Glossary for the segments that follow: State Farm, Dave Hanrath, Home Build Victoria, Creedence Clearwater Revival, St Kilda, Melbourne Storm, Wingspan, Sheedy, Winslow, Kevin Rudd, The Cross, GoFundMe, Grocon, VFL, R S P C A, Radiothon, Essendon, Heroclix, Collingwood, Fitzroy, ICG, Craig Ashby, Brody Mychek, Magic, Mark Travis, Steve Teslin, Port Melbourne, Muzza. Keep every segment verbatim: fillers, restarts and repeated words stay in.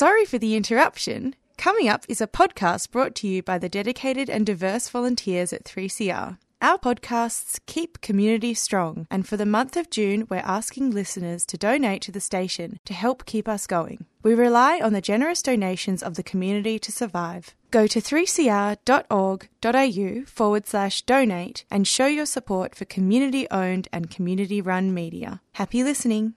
Sorry for the interruption. Coming up is a podcast brought to you by the dedicated and diverse volunteers at three C R. Our podcasts keep community strong, and for the month of June, we're asking listeners to donate to the station to help keep us going. We rely on the generous donations of the community to survive. Go to three c r dot org.au forward slash donate and show your support for community-owned and community-run media. Happy listening.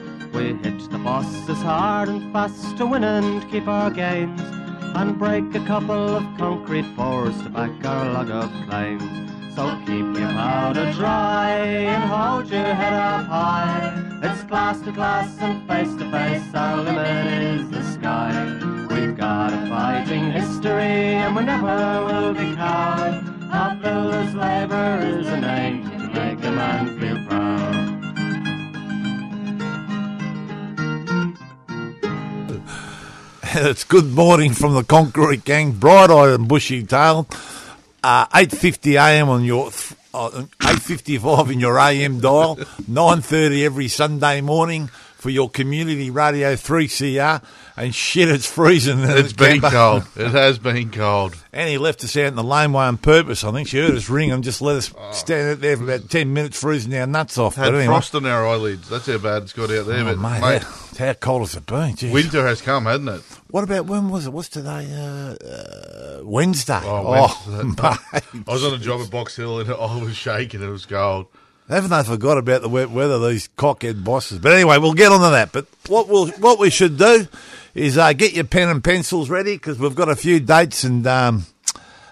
We hit the bosses hard and fast to win and keep our gains, and break a couple of concrete pours to back our log of claims. So keep your powder dry and hold your head up high. It's class to class and face to face, our limit is the sky. We've got a fighting history and we never will be cowed. Our builder's labour is a name to make a man feel proud. It's good morning from the Concrete Gang, bright-eyed and bushy-tailed. Uh, eight fifty a m on your uh, eight fifty-five in your A M dial. nine thirty every Sunday morning for your community radio three C R. And shit, it's freezing. It's been cold. It has been cold. Annie left us out in the laneway on purpose. I think she heard us ring and just let us oh. stand out there for about ten minutes, freezing our nuts off. Had anyway. Frost in our eyelids. That's how bad it's got out there. Oh, but mate, mate how, how cold has it been? Jeez. Winter has come, hasn't it? What about when was it? What's today? Uh, uh, Wednesday. Oh, Wednesday. Oh, mate. I was on a job at Box Hill and I was shaking. It was cold. Haven't they forgot about the wet weather, these cockhead bosses? But anyway, we'll get on to that. But what we'll, what we should do is uh, get your pen and pencils ready, because we've got a few dates and um,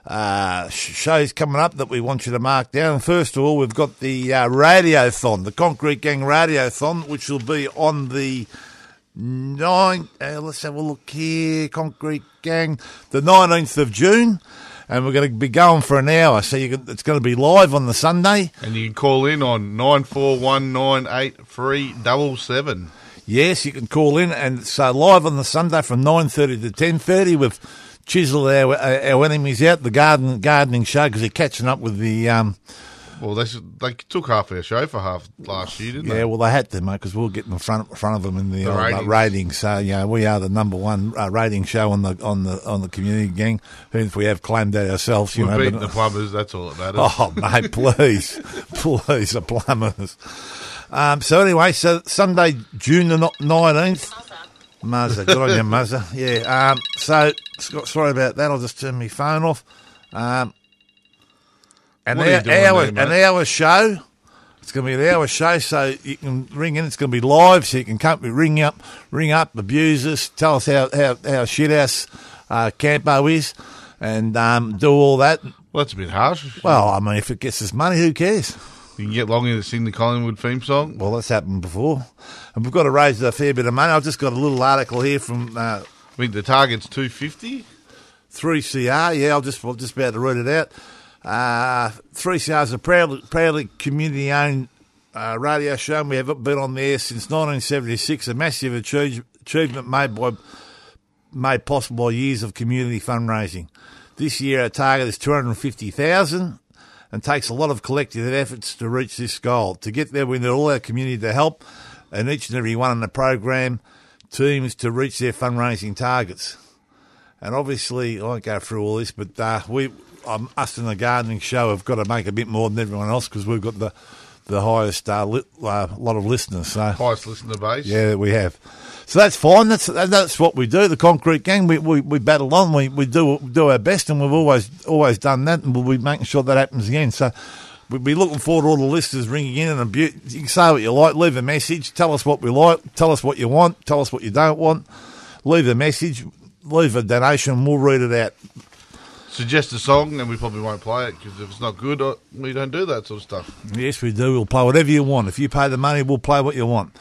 uh, shows coming up that we want you to mark down. First of all, we've got the uh, Radiothon, the Concrete Gang Radiothon, which will be on the ninth. Uh, let's have a look here, Concrete Gang, the nineteenth of June. And we're going to be going for an hour, so you can, it's going to be live on the Sunday. And you can call in on nine four one nine eight three seven seven. Yes, you can call in, and so live on the Sunday from nine thirty to ten thirty with Chisel, our, our enemies out, the garden gardening show, because they're catching up with the... Um, well, they they took half our show for half last year, didn't yeah, they? Yeah, well, they had to, mate, because we'll get in front front of them in the, the uh, ratings. ratings. So, yeah, we are the number one uh, rating show on the on the on the Community Gang. Even if we have claimed that ourselves, you We're know, beating but, the plumbers. That's all it that matters. Oh, mate, please, please, the plumbers. Um, so anyway, so Sunday, June the nineteenth. Muzza, good on you, Muzza. Yeah. Um, so sorry about that. I'll just turn my phone off. Um, An hour, there, an hour show. It's going to be an hour show, so you can ring in. It's going to be live, so you can come ring up, ring up, abuse us, tell us how how, how shithouse uh, Campo is, and um, do all that. Well, that's a bit harsh. Well, I mean, if it gets us money, who cares? You can get long in to sing the Collingwood theme song. Well, that's happened before, and we've got to raise a fair bit of money. I've just got a little article here from. Uh, I think the target's two fifty. three C R. Yeah, I'll just I'm just about to read it out. Uh, three C R is a proudly, proudly community-owned uh, radio show, and we have been on the air since nineteen seventy-six, a massive achieve, achievement made by made possible by years of community fundraising. This year our target is two hundred fifty thousand dollars, and takes a lot of collective efforts to reach this goal. To get there, we need all our community to help, and each and every one in the program teams to reach their fundraising targets. And obviously, I won't go through all this, but uh, we... Um, us in the gardening show have got to make a bit more than everyone else, because we've got the the highest uh, li- uh, lot of listeners. So. Highest listener base. Yeah, we have. So that's fine. That's that's what we do. The Concrete Gang. We we, we battle on. We we do do our best, and we've always always done that, and we'll be making sure that happens again. So we'll be looking forward to all the listeners ringing in, and you can say what you like. Leave a message. Tell us what we like. Tell us what you want. Tell us what you don't want. Leave a message. Leave a donation. We'll read it out. Suggest a song, and we probably won't play it because if it's not good, we don't do that sort of stuff. Yes, we do. We'll play whatever you want. If you pay the money, we'll play what you want.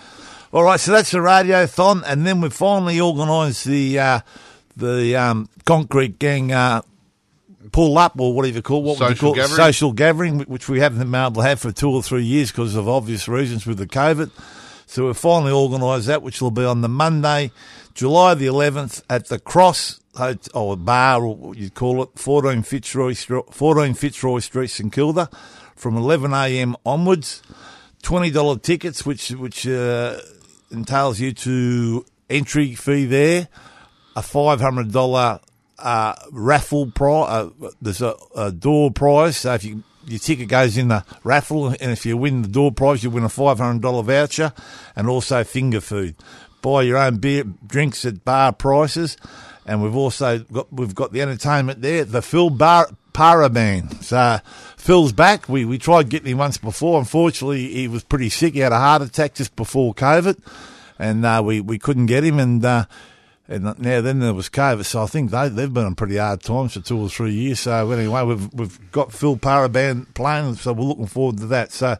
All right, so that's the radiothon, and then we finally organised the uh, the um, Concrete Gang uh, pull up or whatever you call what would you call gathering. Social gathering, which we haven't been able to have for two or three years because of obvious reasons with the COVID. So we finally organised that, which will be on the Monday, July the eleventh, at the Cross Hotel, or bar, or what you'd call it, fourteen Fitzroy fourteen Fitzroy Street, St Kilda, from eleven a m onwards. Twenty dollar tickets, which which. Uh, entails you to entry fee there, a five hundred dollars uh, raffle prize. Uh, there's a, a door prize, so if you, your ticket goes in the raffle, and if you win the door prize, you win a five hundred dollars voucher and also finger food. Buy your own beer, drinks at bar prices, and we've also got we've got the entertainment there, the Phil Bar. Paraban. So Phil's back. We we tried getting him once before. Unfortunately, he was pretty sick. He had a heart attack just before COVID, and uh, we, we couldn't get him. And uh, and now then there was COVID. So I think they they've been in pretty hard times for two or three years. So anyway, we've we've got Phil Paraban playing. So we're looking forward to that. So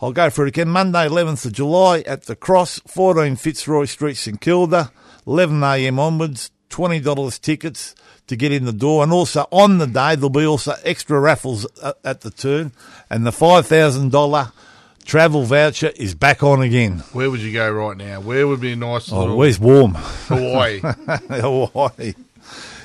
I'll go for it again. Monday, eleventh of July at the Cross, fourteen Fitzroy Street, St Kilda, eleven a m onwards. Twenty dollars tickets to get in the door, and also on the day there'll be also extra raffles at the turn, and the five thousand dollars travel voucher is back on again. Where would you go right now? Where would be a nice oh, little... Where's warm? Hawaii. Hawaii.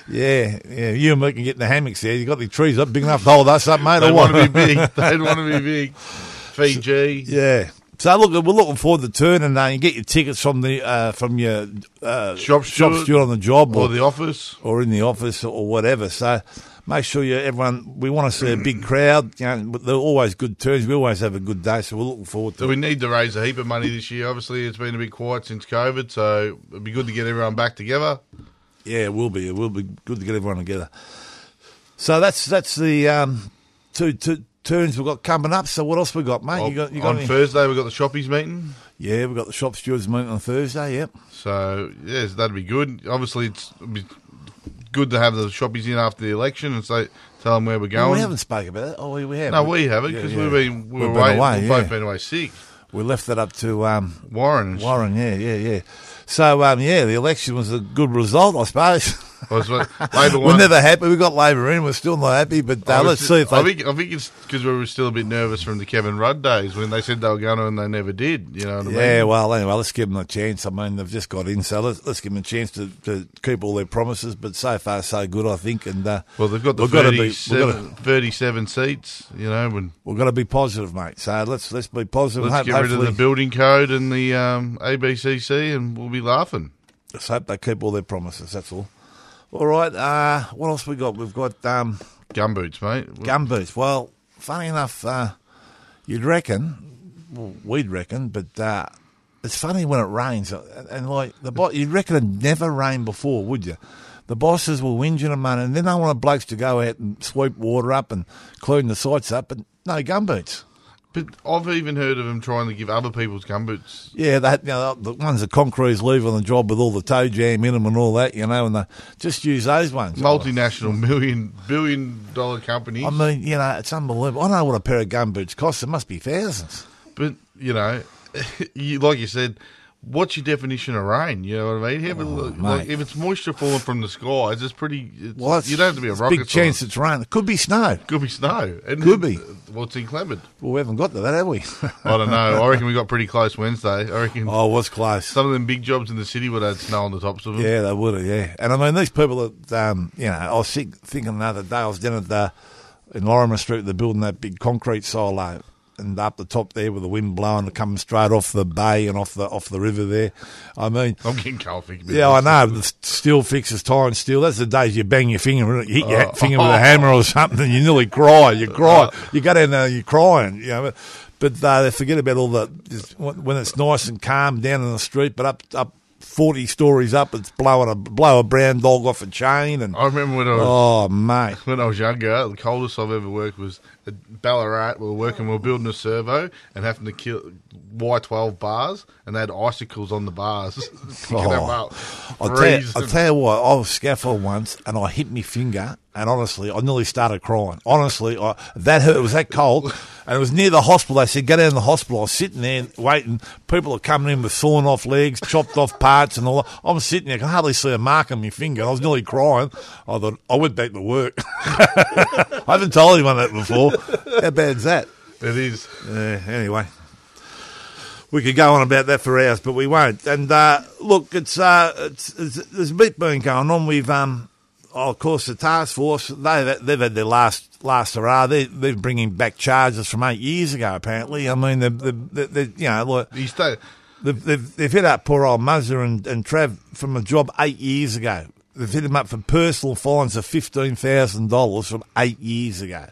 Yeah, yeah. You and me can get in the hammocks there. You've got the trees up big enough to hold us up, mate. They want to be big. They want to be big. Fiji. So, yeah. So look, we're looking forward to the turn, and uh, you get your tickets from the uh, from your uh, shop, shop steward, steward on the job, or, or the office, or in the office, or whatever. So make sure you everyone. We want to see a big crowd. You know, they're always good turns. We always have a good day, so we're looking forward to. So it. We need to raise a heap of money this year. Obviously, it's been a bit quiet since COVID, so it'd be good to get everyone back together. Yeah, it will be. It will be good to get everyone together. So that's that's the um, two two. turns we've got coming up. So what else we got, mate? Well, you got, you got on any... Thursday we've got the shoppies meeting. Yeah, we've got the shop stewards meeting on Thursday, yep. So, yes, that'd be good. Obviously, it's it'd be good to have the shoppies in after the election and say, tell them where we're going. Well, we haven't spoken about that. Oh, we have. No, we haven't because yeah, yeah. we've been, we we've were been away. away we've yeah. both been away sick. We left that up to um, Warren. Warren, yeah, yeah, yeah. So, um, yeah, the election was a good result, I suppose. Labour won. We're never happy. We got Labour in. We're still not happy, but uh, let's see if they... I think, I think it's because we were still a bit nervous from the Kevin Rudd days when they said they were going to and they never did. You know what I mean? Yeah, well, anyway, let's give them a chance. I mean, they've just got in, so let's, let's give them a chance to, to keep all their promises, but so far so good, I think. And uh, well, they've got the thirty-seven seats, you know. When, we've got to be positive, mate. So let's let's be positive. Let's hope, get rid of the building code and the um, A B C C and we'll be laughing. Let's hope they keep all their promises, that's all. All right, uh, what else we got? We've got... Um, gumboots, mate. Gumboots. Well, funny enough, uh, you'd reckon, well, we'd reckon, but uh, it's funny when it rains. And, and like, the bo- you'd reckon it'd never rained before, would you? The bosses were whinging and moaning, and then they wanted blokes to go out and sweep water up and clean the sites up, but no gumboots. But I've even heard of them trying to give other people's gumboots. Yeah, they, you know, the ones that concretes leave on the job with all the toe jam in them and all that, you know, and they just use those ones. Multinational, million, billion-dollar companies. I mean, you know, it's unbelievable. I don't know what a pair of gumboots costs. It must be thousands. But, you know, you, like you said, what's your definition of rain? You know what I mean? Have oh, a look, like, if it's moisture falling from the skies, it's pretty... It's, well, it's, you don't have to be a rocket big chance science. It's rain. It could be snow. Could be snow. And could be. Well, it's inclement. Well, we haven't got to that, have we? I don't know. I reckon we got pretty close Wednesday. I reckon. Oh, it was close. Some of them big jobs in the city would have had snow on the tops of them. Yeah, they would have, yeah. And I mean, these people that, um, you know, I was sick, thinking the other day, I was down at the, in Lorimer Street, they're building that big concrete silo. And up the top there with the wind blowing, coming straight off the bay and off the off the river there. I mean, I'm getting cold feet. Yeah, I know. The steel fixes, tire and steel. That's the days you bang your finger, and hit your uh, finger oh, with a hammer or something, and you nearly cry. You cry. Uh, you go down there, you're crying. You know, But uh, they forget about all the – when it's nice and calm down in the street, but up up forty stories up, it's blowing a blow a brown dog off a chain. And I remember when I was – oh, mate. When I was younger, the coldest I've ever worked was at Ballarat. We were working, we were building a servo and having to kill Y twelve bars, and they had icicles on the bars. Oh, I'll tell, you, I'll tell you what, I was scaffold once and I hit my finger. And honestly, I nearly started crying. Honestly, I, that hurt. It was that cold. And it was near the hospital. They said, go down to the hospital. I was sitting there waiting. People are coming in with sawn off legs, chopped off parts and all that. I'm sitting there. I can hardly see a mark on my finger. And I was nearly crying. I thought, I went back to work. I haven't told anyone that before. How bad's that? It is. Uh, anyway, we could go on about that for hours, but we won't. And uh, look, it's, uh, it's, it's there's a bit been going on. We've... um. Oh, of course, the task force, they've, they've had their last last hurrah. They're, they're bringing back charges from eight years ago, apparently. I mean, they're, they're, they're, you know, like, you stay. They've, they've, they've hit up poor old Muzza and, and Trav from a job eight years ago. They've hit them up for personal fines of fifteen thousand dollars from eight years ago.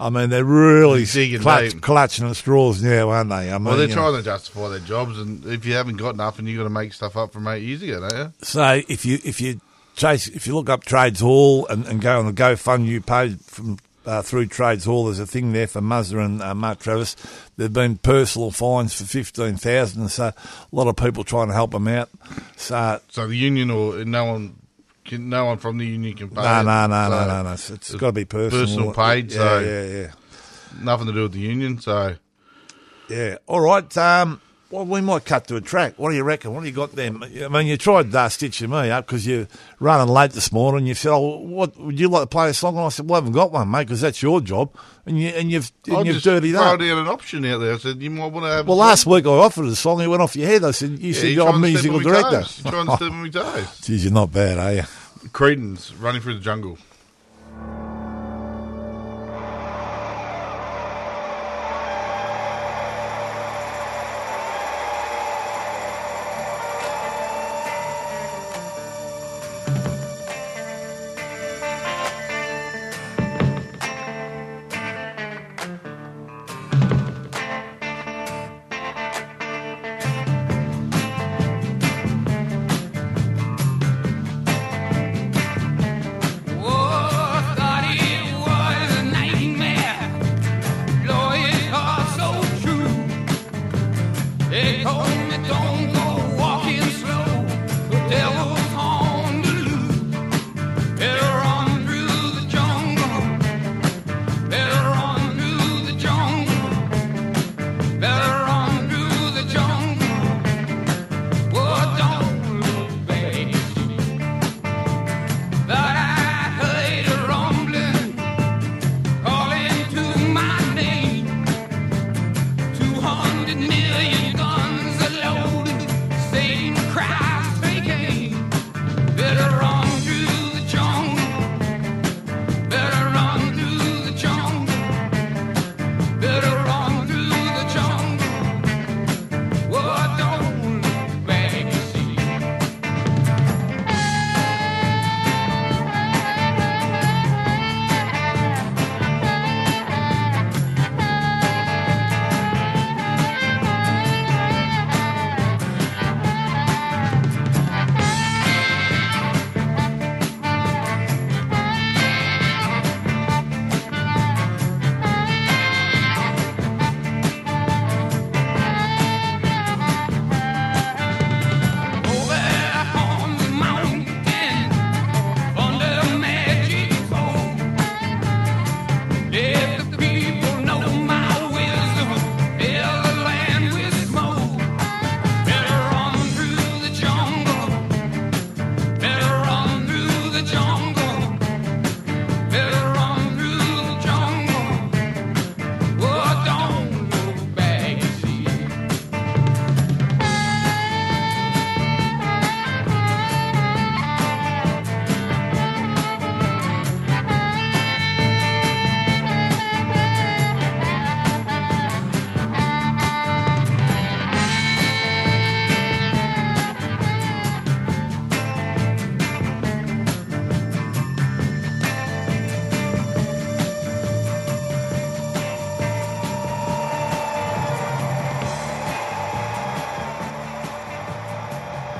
I mean, they're really clutch, clutching at straws now, aren't they? I mean, well, they're trying know. to justify their jobs, and if you haven't got nothing, you've got to make stuff up from eight years ago, don't you? So if you if you... Chase, if you look up Trades Hall and, and go on the GoFundMe page from, uh, through Trades Hall, there's a thing there for Muzza and uh, Mark Travis. There have been personal fines for fifteen thousand dollars, so a lot of people trying to help them out. So, so the union or no one can, no one from the union can pay? No, no, no, so no, no, no. It's, it's, it's got to be personal. Personal paid, yeah, so yeah, yeah. Nothing to do with the union, so... Yeah, all right, um... Well, we might cut to a track. What do you reckon? What do you got there? I mean, you tried uh, stitching me up because you're running late this morning. You said, oh, what, would you like to play a song? And I said, well, I haven't got one, mate, because that's your job. And, you, and you've and I you've just dirtied up. I just throw down an option out there. I said, you might want to have Well, a last week I offered a song. It went off your head. I said, you yeah, said, you're a musical director. You're trying to step on my toes. Jeez, you're not bad, are you? Creedence, Running Through the Jungle.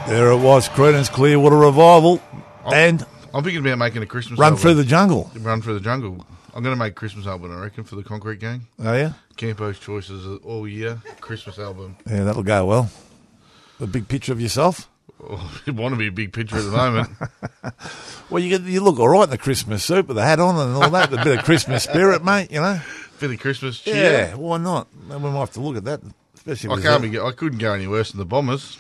There it was, Creedence Clearwater Revival. I'm, and I'm thinking about making a Christmas run album. Through the jungle. Run through the jungle. I'm going to make a Christmas album, I reckon, for the Concrete Gang. Oh, yeah? Campo's Choices all year, Christmas album. Yeah, that'll go well. A big picture of yourself? Oh, it want to be a big picture at the moment. Well, you get, you look all right in the Christmas suit with the hat on and all that, a bit of Christmas spirit, mate, you know? Bit of Christmas cheer. Yeah, why not? We might have to look at that. Especially I, can't that. Be, I couldn't go any worse than the Bombers.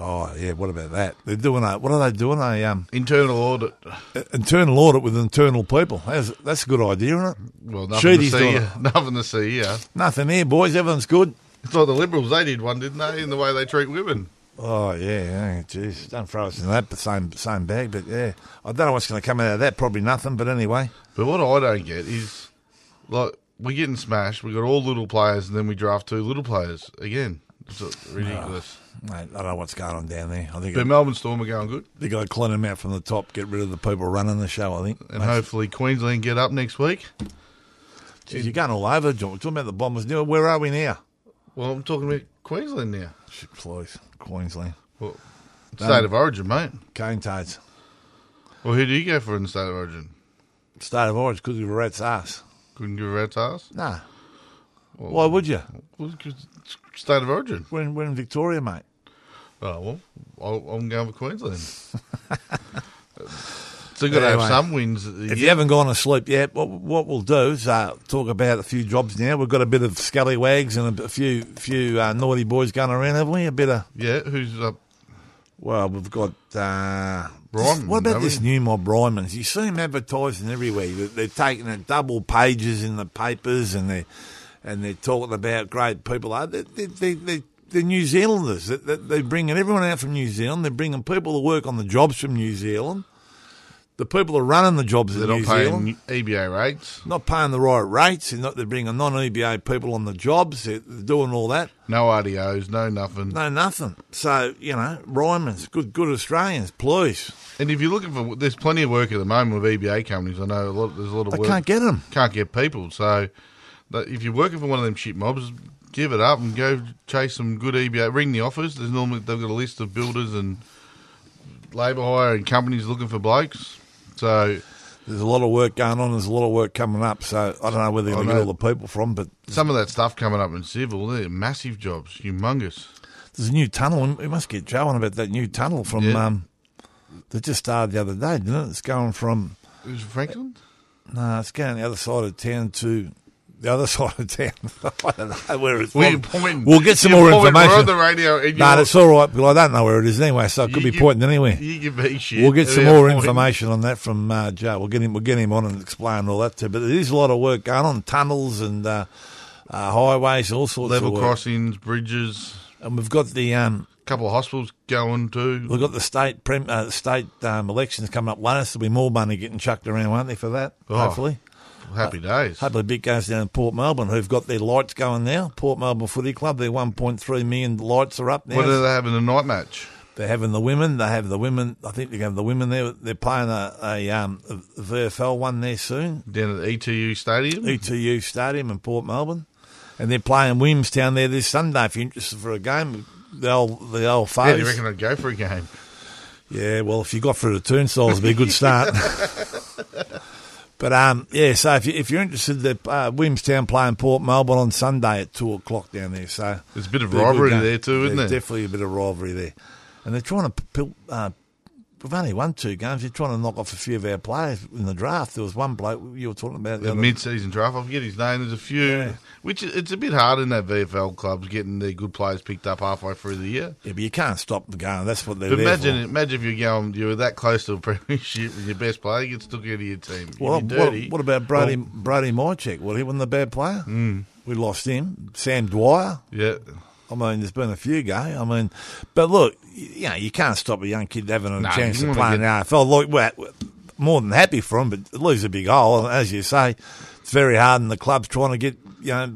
Oh, yeah, what about that? They're doing a, what are they doing? A, um, internal audit. A, internal audit with internal people. That's, that's a good idea, isn't it? Well, nothing Sheedy's to see here. Nothing to see here. Nothing here, boys. Everything's good. It's like the Liberals, they did one, didn't they, in the way they treat women? Oh, yeah, jeez. Don't throw us in that same same bag, but yeah. I don't know what's going to come out of that. Probably nothing, but anyway. But what I don't get is, like, we're getting smashed. We've got all little players, and then we draft two little players again. It's ridiculous. Oh, mate, I don't know what's going on down there. I think But it, Melbourne Storm are going good. They've got to clean them out from the top, get rid of the people running the show, I think. And mate. Hopefully Queensland get up next week. Jeez, you're going all over. John. We're talking about the Bombers. Where are we now? Well, I'm talking about Queensland now. Shit, please. Queensland. Well, state um, of origin, mate. Cane toads. Well, who do you go for in the state of origin? State of origin. Couldn't give a rat's ass. Couldn't give a rat's ass? No. Nah. Well, why would you? Well, because it's state of origin. We're in, we're in Victoria, mate. Oh, well, I'm going for Queensland. Still got to have some wins. If you haven't gone to sleep yet, what, what we'll do is uh, talk about a few jobs now. We've got a bit of scallywags and a few few uh, naughty boys going around, haven't we? A bit of... Yeah, who's up? Well, we've got... Uh, Ryman. What about this new mob, Ryman? You see them advertising everywhere. They're taking a double pages in the papers and they're, and they're talking about great people. They're, they're, they're, they're New Zealanders. They're, they're bringing everyone out from New Zealand. They're bringing people to work on the jobs from New Zealand. The people are running the jobs in New Zealand. They're not paying E B A rates. Not paying the right rates. They're, not, they're bringing non-E B A people on the jobs. They're doing all that. No R D Os, no nothing. No nothing. So, you know, Ryman's, good good Australians, please. And if you're looking for... There's plenty of work at the moment with E B A companies. I know a lot, there's a lot of they work. They can't get them. Can't get people. So if you're working for one of them shit mobs, give it up and go chase some good E B A. Ring the office. There's normally They've got a list of builders and labour hire and companies looking for blokes. So there's a lot of work going on. There's a lot of work coming up. So I don't know where they're going to get all the people from, but some of that stuff coming up in civil, they're massive jobs, humongous. There's a new tunnel, and we must get Joe on about that new tunnel from yeah. um, that just started the other day, didn't it? It's going from it was Franklin. No, nah, it's going the other side of town to the other side of town. I don't know where it's. Well, pointing, we'll get some more information. We're on the radio. No, nah, it's all right. Well, I don't know where it is anyway, so it could be give, pointing anywhere. You give me shit. We'll get some more pointing. information on that from uh, Joe. We'll get him. We'll get him on and explain all that too. But there is a lot of work going on: tunnels and uh, uh, highways, all sorts level of level crossings, bridges, and we've got the um, couple of hospitals going too. We've got the state prem, uh, state um, elections coming up. Once there'll be more money getting chucked around, won't there, for that? Oh. Hopefully. Happy days. Hopefully, big goes down in Port Melbourne, who've got their lights going now. Port Melbourne Footy Club, their one point three million lights are up now. What are they having a night match? They're having the women. They have the women. I think they have the women there. They're playing a, a, um, a V F L one there soon. Down at the E T U Stadium? E T U Stadium in Port Melbourne. And they're playing Williamstown there this Sunday. If you're interested for a game, the old, the old phase. Yeah, you reckon they'd go for a game? Yeah, well, if you got through the turnstiles, it'd be a good start. But, um, yeah, so if, you, if you're interested, uh, Williamstown playing Port Melbourne on Sunday at two o'clock down there. So there's a bit of rivalry there too, isn't there? There's definitely a bit of rivalry there. And they're trying to uh, – we've only won two games. They're trying to knock off a few of our players in the draft. There was one bloke you were talking about. The, the mid-season draft. I forget his name. There's a few yeah. – which it's a bit hard in that V F L clubs getting their good players picked up halfway through the year. Yeah, but you can't stop the game. That's what they're but there imagine, for. Imagine if you're going, you were that close to a premiership and your best player gets took out of your team. Well, what, what about Brody, well, Brody Mychek? Well, he wasn't a bad player. Mm. We lost him. Sam Dwyer. Yeah. I mean, there's been a few go. I mean, but look, you know, you can't stop a young kid having a no, chance to play in the N F L. Like, we're more than happy for him, but lose a big hole. And as you say, it's very hard in the clubs trying to get, you know,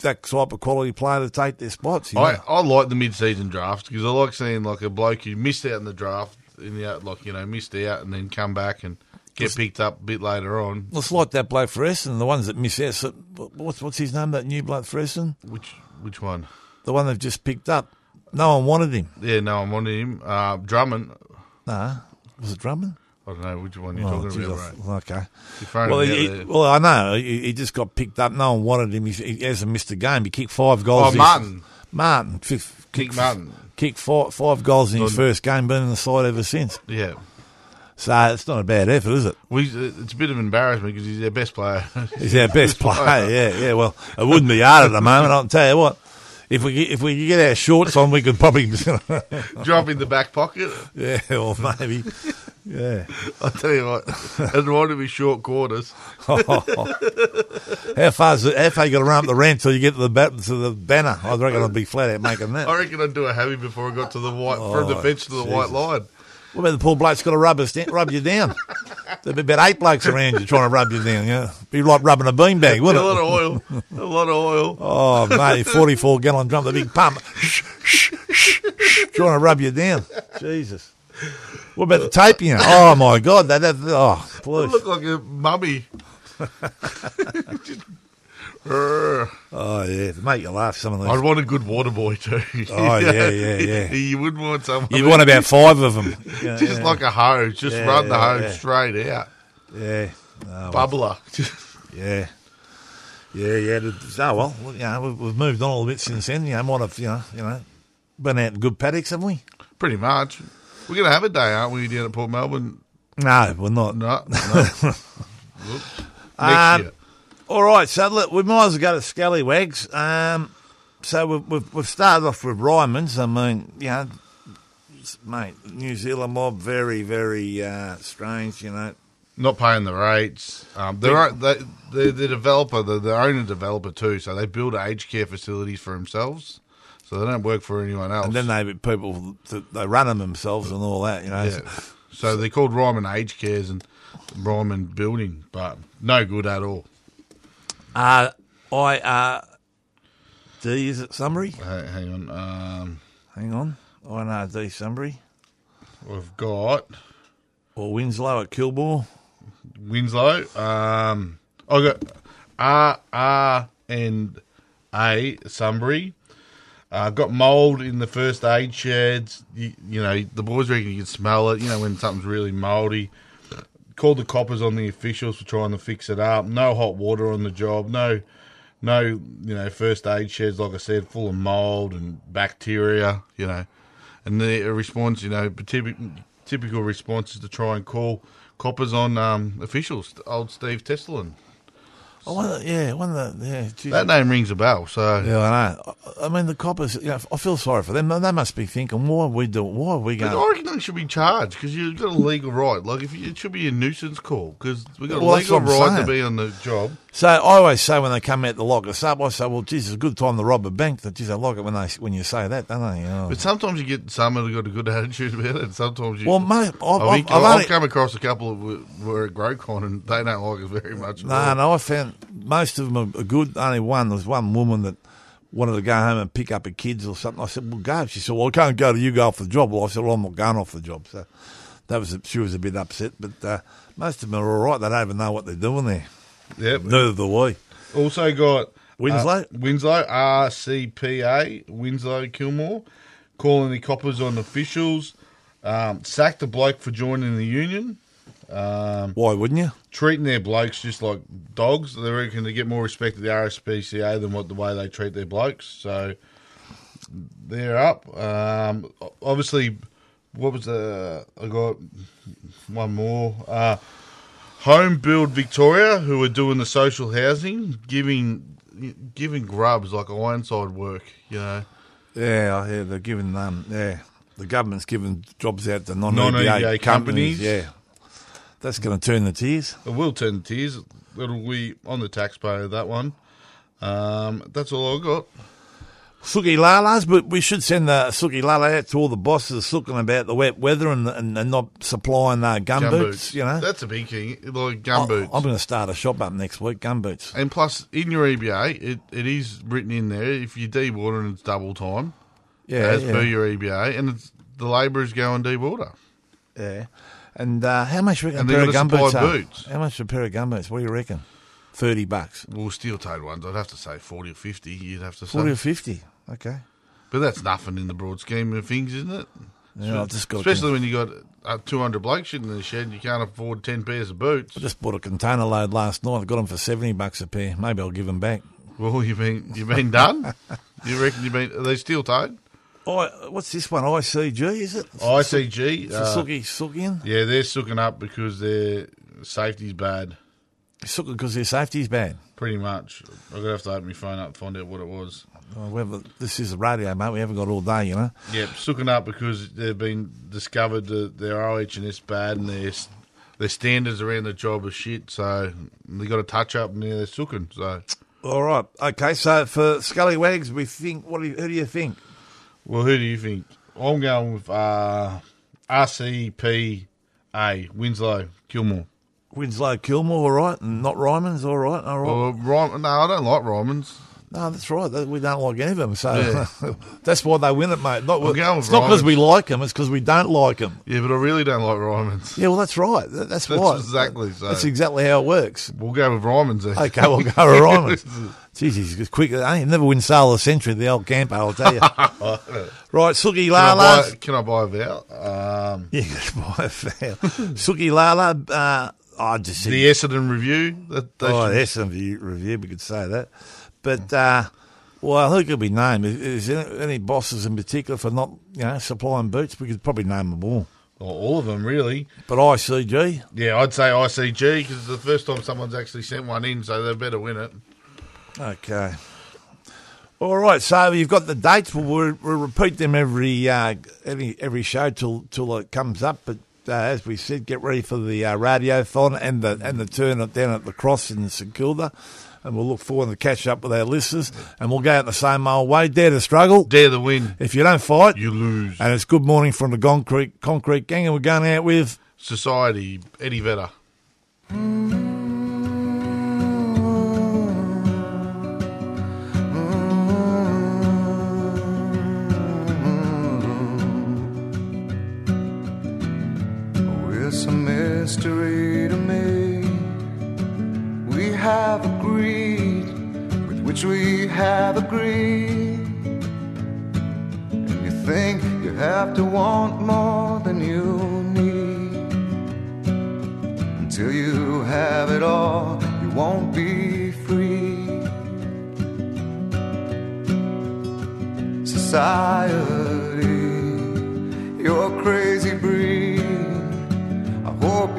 that type of quality player to take their spots. You know? I, I like the mid-season draft because I like seeing, like, a bloke who missed out in the draft, in the like, you know, missed out and then come back and get it's, picked up a bit later on. It's like that bloke for Essendon, the ones that miss out. So, what's, what's his name, that new bloke for Essendon? Which, which one? The one they've just picked up. No one wanted him. Yeah, no one wanted him. Uh, Drummond. Nah. Was it Drummond? I don't know which one you're oh, talking about. Right? Okay. You're well, he, well, I know. He, he just got picked up. No one wanted him. He, he hasn't missed a game. He kicked five goals. Oh, his, Martin. Martin. Fifth, kick kicked, Martin. Kicked five, five goals in Good. his first game, been in the side ever since. Yeah. So it's not a bad effort, is it? We, it's a bit of embarrassment because he's our best player. He's our best player, yeah, yeah. Well, it wouldn't be hard at the moment, I can tell you what. If we if we could get our shorts on, we could probably... Drop in the back pocket? Yeah, or maybe, yeah. I'll tell you what, it wanted to be short quarters. Oh, how far is it, how far you got to run up the ramp till you get to the bat, to the banner? I reckon I'd be flat out making that. I reckon I'd do a hammy before I got to the white, oh, from the fence to the Jesus. white line. What about the poor bloke's got to rub, us down, rub you down? There'd be about eight blokes around you trying to rub you down. You know? Be like rubbing a beanbag, wouldn't it? A lot of oil. A lot of oil. Oh, mate, forty-four gallon drum, the big pump. Shh, shh, shh, shh, trying to rub you down. Jesus. What about the tape, you know? Oh, my God. That, that, oh, please. Look like a mummy. Oh, yeah, to make you laugh, some of those. I'd want a good water boy, too. Oh, yeah, yeah, yeah. You wouldn't want someone. You'd want about five of them. Yeah, just yeah. like a hose. Just yeah, run yeah, the hose yeah. straight out. Yeah. Oh, Bubbler. Well. Yeah. Yeah, yeah. Oh, well, you know, we've moved on a little bit since then. You know, might have, you know, you know, been out in good paddocks, haven't we? Pretty much. We're going to have a day, aren't we, down at Port Melbourne? No, we're not. No, no. Next um, year. All right, so look, we might as well go to Scallywags. Um, so we've, we've, we've started off with Ryman's. I mean, you know, mate, New Zealand mob, very, very uh, strange, you know. Not paying the rates. Um, they're, they, they're the developer, they're the owner developer too, so they build aged care facilities for themselves, so they don't work for anyone else. And then they people they run them themselves and all that, you know. Yeah. So they're called Ryman Age Cares and Ryman Building, but no good at all. Uh, I R D, is it summary? Hey, hang on. Um, hang on. I R D summary. We've got... Or Winslow at Kilmore. Winslow. Um, I've got R R N A summary. I've uh, got mould in the first aid sheds. You, you know, the boys reckon you can smell it, you know, when something's really mouldy. Called the coppers on the officials for trying to fix it up. No hot water on the job. No, no, you know, first aid sheds, like I said, full of mould and bacteria, you know. And the response, you know, typical, typical response is to try and call coppers on um, officials, old Steve Teslin. I wonder, yeah, one of the, yeah. Geez. That name rings a bell, so. Yeah, I know. I mean, the coppers, you know, I feel sorry for them. They must be thinking, why are we doing, why are we going? But I reckon they should be charged, because you've got a legal right. Like, if you, it should be a nuisance call, because we've got well, a legal right saying. to be on the job. So I always say when they come out to lock us up, I say, well, geez, it's a good time to rob a bank. That geez, I like it when they when you say that, don't they? Oh. But sometimes you get some that have got a good attitude about it, and sometimes you... Well, mate, I've, oh, I've, I've, I've only, come across a couple of were at Grocon, and they don't like us very much. No, all. no, I found most of them are good. Only one. There was one woman that wanted to go home and pick up her kids or something. I said, well, go. She said, well, I can't go to you, go off the job. Well, I said, well, I'm not going off the job. So that was she was a bit upset, but uh, most of them are all right. They don't even know what they're doing there. Yep. Neither do we. Also got Winslow, uh, Winslow R C P A, Winslow Kilmore, calling the coppers on officials, um, sacked a bloke for joining the union. Um, Why wouldn't you? Treating their blokes just like dogs. They reckon they get more respect at the R S P C A than what the way they treat their blokes. So they're up. Um, obviously, what was the? I got one more. Uh, Home Build Victoria, who are doing the social housing, giving giving grubs like Ironside work, you know. Yeah, yeah, they're giving um, yeah, the government's giving jobs out to non E B A companies. companies. Yeah, that's going to turn the tears. It will turn the tears. It'll be on the taxpayer, that one. Um, that's all I got. Suki Lalas, but we should send the Suki Lala out to all the bosses looking about the wet weather and and, and not supplying uh, gum, gum boots, boots. You know, that's a big thing. Like gum I, boots. I'm going to start a shop up next week. Gum boots. And plus, in your E B A, it, it is written in there if you dewater and it's double time. Yeah, as yeah. per your E B A, and it's, the labourers go and dewater. Yeah, and uh, how much reckon a pair of gum boots? boots? How much a pair of gum boots? What do you reckon? Thirty bucks. Well, steel-toed ones. I'd have to say forty or fifty. You'd have to say forty or fifty. Okay. But that's nothing in the broad scheme of things, isn't it? Yeah, so, I just got especially when you got uh, two hundred blokes in the shed and you can't afford ten pairs of boots. I just bought a container load last night. I got them for seventy bucks a pair. Maybe I'll give them back. Well, you've been, you've been done? You reckon you've been... Are they steel-toed? I, what's this one? I C G, is it? I C G. It's uh, a sookie, sooking. Yeah, they're sooking up because their safety's bad. Sooking because their safety's bad? Pretty much. I'm going to have to open my phone up and find out what it was. Oh, we have, this is the radio, mate. We haven't got all day, you know. Yep, sooking up because they've been discovered that their O H and S bad and their, their standards around the job are shit, so they got a touch-up and they're sooking. So. All right. Okay, so for Scallywags, we think, what do you, who do you think? Well, who do you think? I'm going with uh, R C P A, Winslow, Kilmore. Winslow, Kilmore, all right, and not Ryman's, all right, all right. Well, Ryman, no, I don't like Ryman's. No, that's right. We don't like any of them, so yeah. That's why they win it, mate. Not, with, it's not because we like them; it's because we don't like them. Yeah, but I really don't like Ryman's. Yeah, well, that's right. That, that's, that's right. Exactly. So. That's exactly how it works. We'll go with Ryman's. Then. Okay, we'll go with Ryman's. Jeez, he's quick. He never win sale of the century, the old camper, I'll tell you. Right, Suki Lala. Can I buy, can I buy a vowel? Um, yeah, you can buy a vowel. Suki Lala. Uh, I just said, the Essendon review. That they oh, the Essendon review, review. We could say that. But, uh, well, who could be named? Is, is there any bosses in particular for not, you know, supplying boots? We could probably name them all. Well, all of them, really. But I C G? Yeah, I'd say I C G because it's the first time someone's actually sent one in, so they better win it. Okay. All right, so you've got the dates. We'll, we'll, we'll repeat them every uh, every, every show till till it comes up. But uh, as we said, get ready for the uh, radiothon and the, and the turn up down at the Cross in St Kilda. And we'll look forward to catch up with our listeners. And we'll go out the same old way. Dare to struggle. Dare to win. If you don't fight, you lose. And it's good morning from the Concrete, concrete Gang. And we're going out with... Society, Eddie Vedder. Well, it's a mystery to me. We have a with which we have agreed, and you think you have to want more than you need. Until you have it all, you won't be free. Society, you're a crazy breed. I hope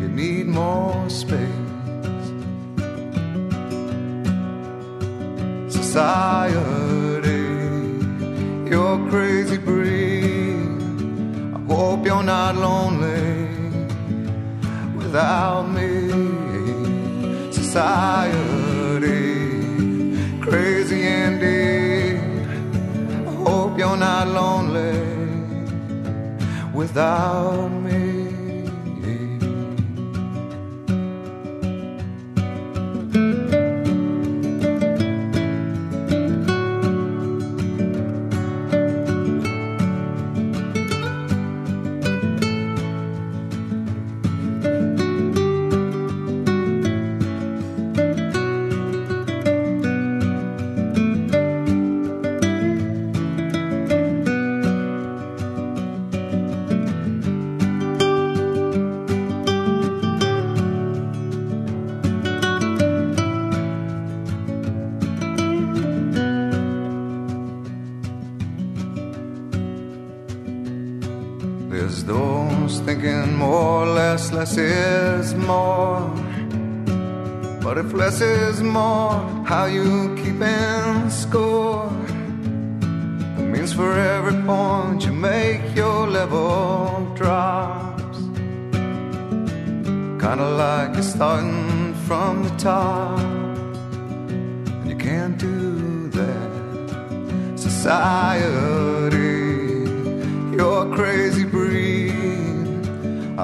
you need more space. Society, you're a crazy breed. I hope you're not lonely without me. Society, crazy indeed. I hope you're not lonely without me. Less is more, but if less is more, how you keep in score? It means for every point you make, your level drops. Kinda like you're starting from the top, and you can't do that. Society,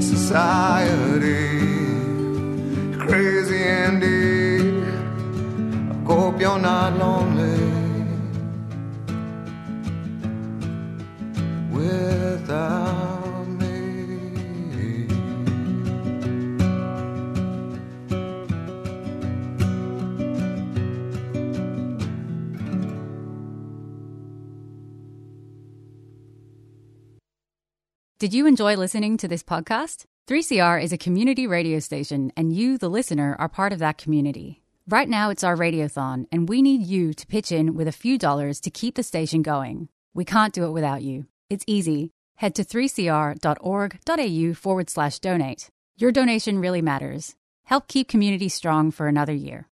Society, crazy indeed. I hope you're not lonely without me. Did you enjoy listening to this podcast? three C R is a community radio station, and you, the listener, are part of that community. Right now, it's our radiothon, and we need you to pitch in with a few dollars to keep the station going. We can't do it without you. It's easy. Head to three c r dot org.au forward slash donate. Your donation really matters. Help keep community strong for another year.